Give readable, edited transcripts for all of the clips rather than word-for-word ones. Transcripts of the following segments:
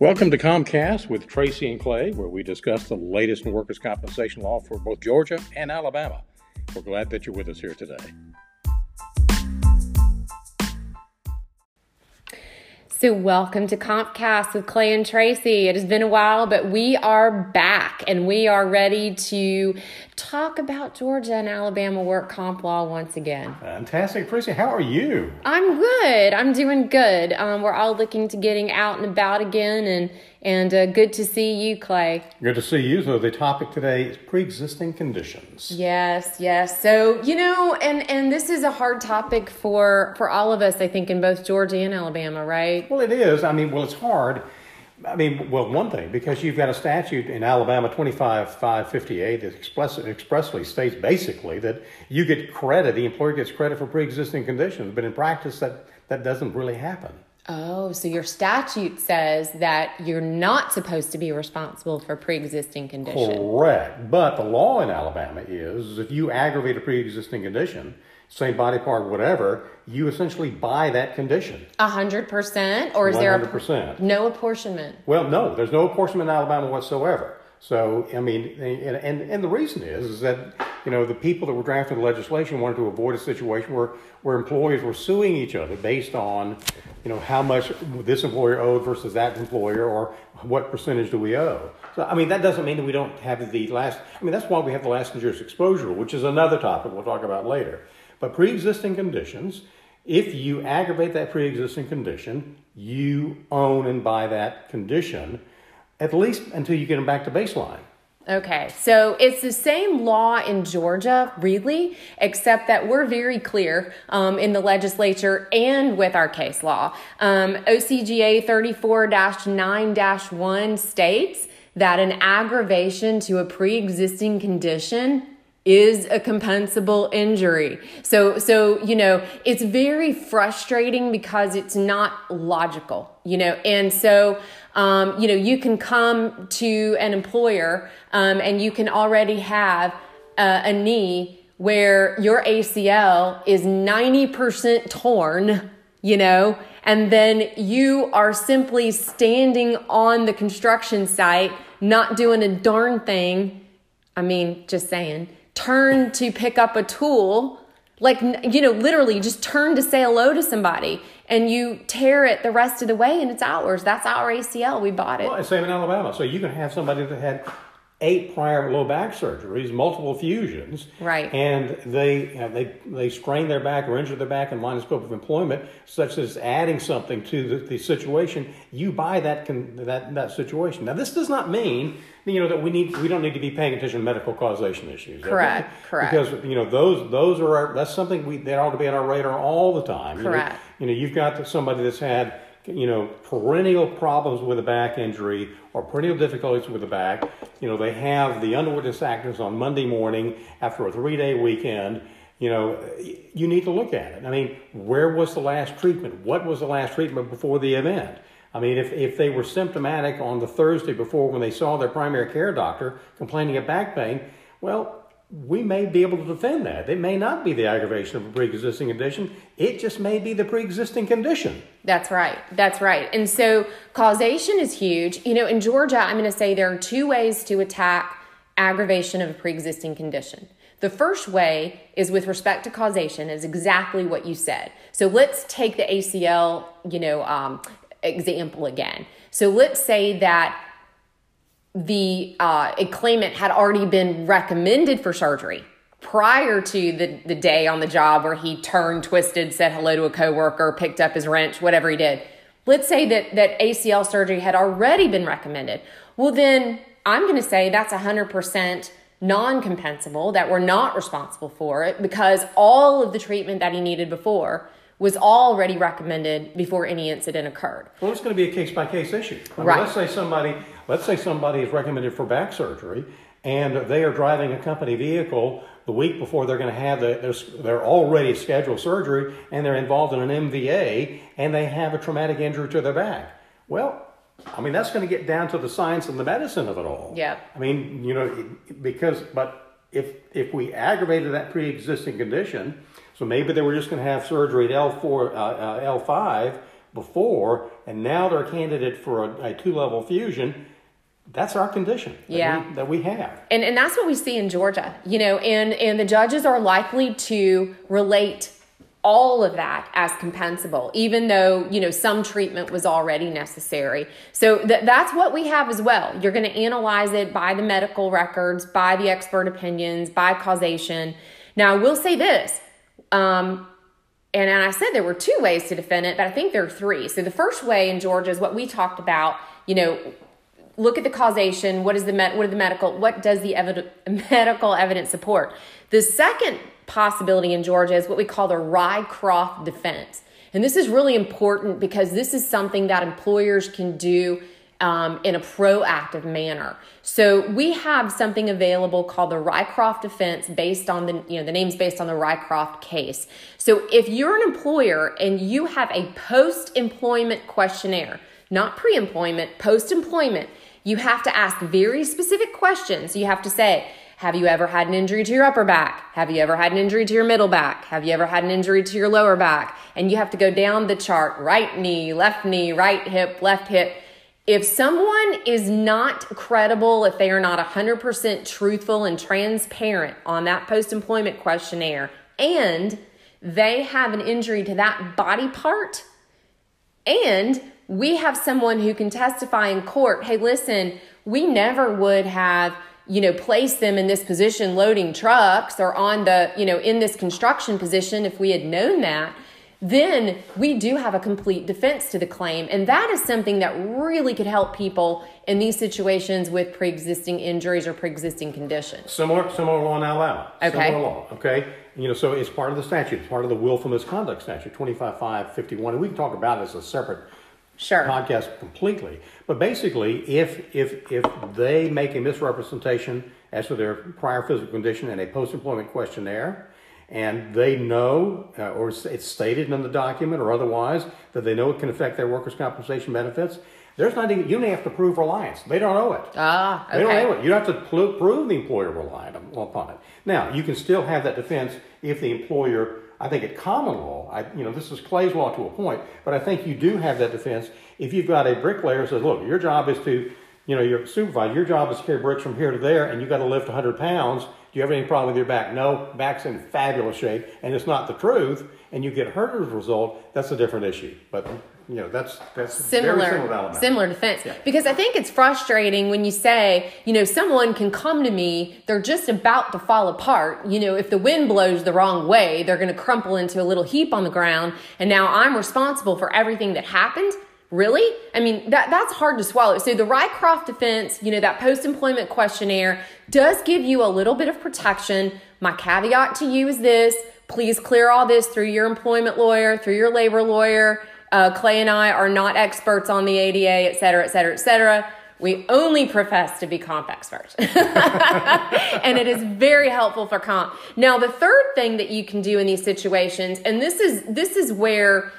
Welcome to CompCast with Tracy and Clay, where we discuss the latest in workers' compensation law for both Georgia and Alabama. We're glad that you're with us here today. So welcome to CompCast with Clay and Tracy. It has been a while, but we are back and we are ready to talk about Georgia and Alabama work comp law once again. Fantastic. Tracy, how are you? I'm good. I'm doing good. We're all looking to getting out and about again and good to see you, Clay. Good to see you. So the topic today is pre-existing conditions. Yes. So, you know, and this is a hard topic for all of us, I think, in both Georgia and Alabama, right? Well, it is. It's hard. One thing, because you've got a statute in Alabama 25-558 that expressly states basically that you get credit, the employer gets credit for pre-existing conditions, but in practice that doesn't really happen. Oh, so your statute says that you're not supposed to be responsible for pre-existing condition. Correct. But the law in Alabama is if you aggravate a pre-existing condition, same body part, whatever, you essentially buy that condition. 100%? Or is 100%. There no apportionment? Well, no, there's no apportionment in Alabama whatsoever. So, the reason is that, the people that were drafting the legislation wanted to avoid a situation where employers were suing each other based on, how much this employer owed versus that employer or what percentage do we owe. So, that doesn't mean that we don't have the that's why we have the last injurious exposure, which is another topic we'll talk about later. But pre-existing conditions, if you aggravate that pre-existing condition, you own and buy that condition, at least until you get them back to baseline. Okay, so it's the same law in Georgia, really, except that we're very clear in the legislature and with our case law. OCGA 34-9-1 states that an aggravation to a pre-existing condition is a compensable injury. So, it's very frustrating because it's not logical. And so, you can come to an employer and you can already have a knee where your ACL is 90% torn, and then you are simply standing on the construction site, not doing a darn thing. Just saying. Turn to pick up a tool, literally just turn to say hello to somebody and you tear it the rest of the way and it's ours. That's our ACL. We bought it. Well, it's same in Alabama. So you can have somebody that had 8 prior low back surgeries, multiple fusions. Right. And they strain their back or injure their back in line of scope of employment, such as adding something to the situation. You buy that situation. Now, this does not mean that we don't need to be paying attention to medical causation issues. Correct. Okay? Correct. Because those are that's something that ought to be on our radar all the time. Correct. You've got somebody that's had perennial problems with a back injury or perennial difficulties with the back. They have the unwitness actors on Monday morning after a 3-day weekend. You need to look at it. Where was the last treatment? What was the last treatment before the event? If they were symptomatic on the Thursday before when they saw their primary care doctor complaining of back pain, well, we may be able to defend that. It may not be the aggravation of a pre-existing condition. It just may be the pre-existing condition. That's right. And so causation is huge. In Georgia, I'm going to say there are 2 ways to attack aggravation of a pre-existing condition. The first way is with respect to causation is exactly what you said. So let's take the ACL, example again. So let's say that the a claimant had already been recommended for surgery prior to the day on the job where he turned, twisted, said hello to a coworker, picked up his wrench, whatever he did. Let's say that ACL surgery had already been recommended. Well, then I'm going to say that's 100% non-compensable, that we're not responsible for it because all of the treatment that he needed before was already recommended before any incident occurred. Well, it's going to be a case-by-case issue. Right. Let's say somebody is recommended for back surgery and they are driving a company vehicle the week before they're going to have their already scheduled surgery and they're involved in an MVA and they have a traumatic injury to their back. Well, that's going to get down to the science and the medicine of it all. Yeah. If we aggravated that pre-existing condition, so maybe they were just going to have surgery at L4, L5, before, and now they're a candidate for a two-level fusion. That's our condition that, we have. And that's what we see in Georgia, you know, and the judges are likely to relate all of that as compensable, even though, you know, some treatment was already necessary. So that's what we have as well. You're going to analyze it by the medical records, by the expert opinions, by causation. Now, I will say this, and I said there were two ways to defend it, but I think there are three. So the first way in Georgia is what we talked about, you know, look at the causation. What does the medical evidence support? The second possibility in Georgia is what we call the Rycroft defense. And this is really important because this is something that employers can do in a proactive manner. So we have something available called the Rycroft defense based on the name's based on the Rycroft case. So if you're an employer and you have a post-employment questionnaire, not pre-employment, post-employment, you have to ask very specific questions. You have to say, have you ever had an injury to your upper back? Have you ever had an injury to your middle back? Have you ever had an injury to your lower back? And you have to go down the chart, right knee, right hip, left hip. If someone is not credible, if they are not 100% truthful and transparent on that post-employment questionnaire, and they have an injury to that body part, and we have someone who can testify in court, hey, listen, we never would have, you know, placed them in this position loading trucks or on the, you know, in this construction position if we had known that, then we do have a complete defense to the claim. And that is something that really could help people in these situations with pre-existing injuries or pre-existing conditions. Similar law in Alabama. Okay. Similar law, okay? You know, so it's part of the statute. It's part of the willful misconduct statute, 25.551. And we can talk about it as a separate podcast completely, but basically, if they make a misrepresentation as to their prior physical condition in a post-employment questionnaire, and they know, or it's stated in the document or otherwise, that they know it can affect their workers' compensation benefits, there's not even, you don't have to prove reliance. They don't owe it. They don't owe it. You don't have to prove the employer relied upon it. Now, you can still have that defense if the employer. I think at common law, this is Clay's law to a point, but I think you do have that defense if you've got a bricklayer who says, look, your job is to, your supervisor, your job is to carry bricks from here to there, and you've got to lift 100 pounds. Do you have any problem with your back? No, back's in fabulous shape, and it's not the truth, and you get hurt as a result. That's a different issue, but that's similar defense. Yeah. Because I think it's frustrating when you say, someone can come to me, they're just about to fall apart. If the wind blows the wrong way, they're going to crumple into a little heap on the ground. And now I'm responsible for everything that happened. Really? I mean, that's hard to swallow. So the Rycroft defense, that post-employment questionnaire does give you a little bit of protection. My caveat to you is this, please clear all this through your employment lawyer, through your labor lawyer. Clay and I are not experts on the ADA, et cetera, et cetera, et cetera. We only profess to be comp experts. And it is very helpful for comp. Now, the third thing that you can do in these situations, and this is where,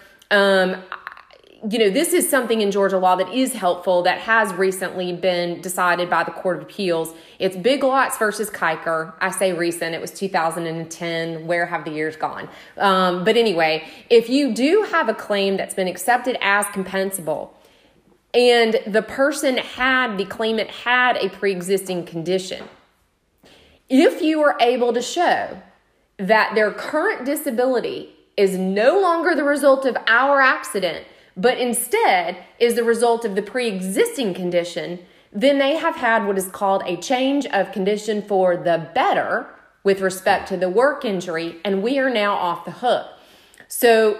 this is something in Georgia law that is helpful that has recently been decided by the Court of Appeals. It's Big Lots versus Kiker. I say recent. It was 2010. Where have the years gone? But anyway, if you do have a claim that's been accepted as compensable and the claimant had a pre-existing condition, if you are able to show that their current disability is no longer the result of our accident, but instead is the result of the pre-existing condition, then they have had what is called a change of condition for the better with respect to the work injury, and we are now off the hook. So,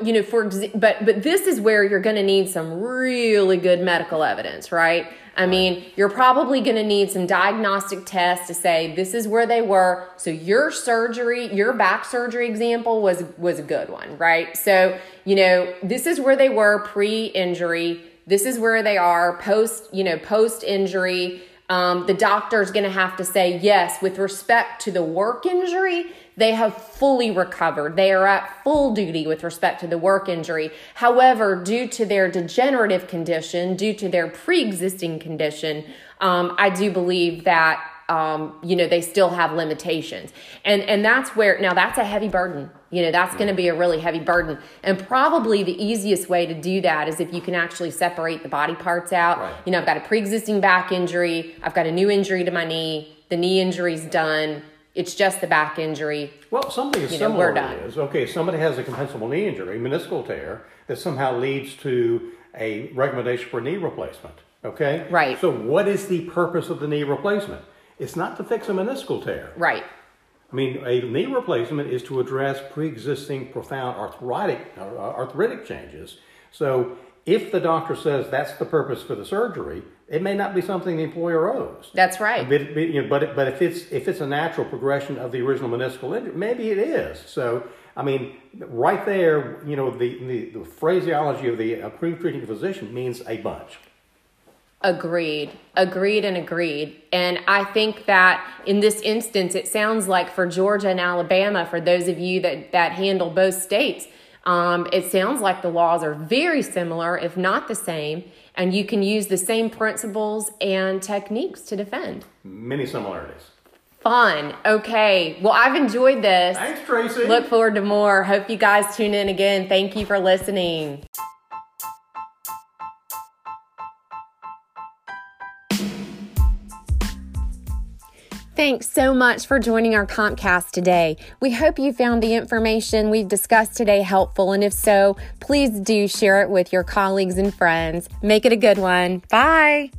but this is where you're going to need some really good medical evidence, right? I mean, you're probably going to need some diagnostic tests to say this is where they were. So your back surgery example was a good one, right? So, this is where they were pre-injury. This is where they are post-injury. The doctor's going to have to say, yes, with respect to the work injury, they have fully recovered. They are at full duty with respect to the work injury. However, due to their degenerative condition, due to their pre-existing condition, I do believe that you know, they still have limitations. And that's where, now that's a heavy burden. You know, that's going to be a really heavy burden. And probably the easiest way to do that is if you can actually separate the body parts out. Right. You know, I've got a pre-existing back injury. I've got a new injury to my knee. The knee injury's done. It's just the back injury. Well, something as similar is, okay, somebody has a compensable knee injury, meniscal tear, that somehow leads to a recommendation for knee replacement, okay? Right. So what is the purpose of the knee replacement? It's not to fix a meniscal tear. Right. I mean, a knee replacement is to address pre-existing profound arthritic changes. So if the doctor says that's the purpose for the surgery, it may not be something the employer owes. That's right. But if it's a natural progression of the original meniscal injury, maybe it is. So, I mean, right there, you know, the phraseology of the approved treating physician means a bunch. Agreed. And I think that in this instance, it sounds like for Georgia and Alabama, for those of you that handle both states, it sounds like the laws are very similar, if not the same, and you can use the same principles and techniques to defend. Many similarities. Fun. Okay. Well, I've enjoyed this. Thanks, Tracy. Look forward to more. Hope you guys tune in again. Thank you for listening. Thanks so much for joining our CompCast today. We hope you found the information we've discussed today helpful, and if so, please do share it with your colleagues and friends. Make it a good one. Bye!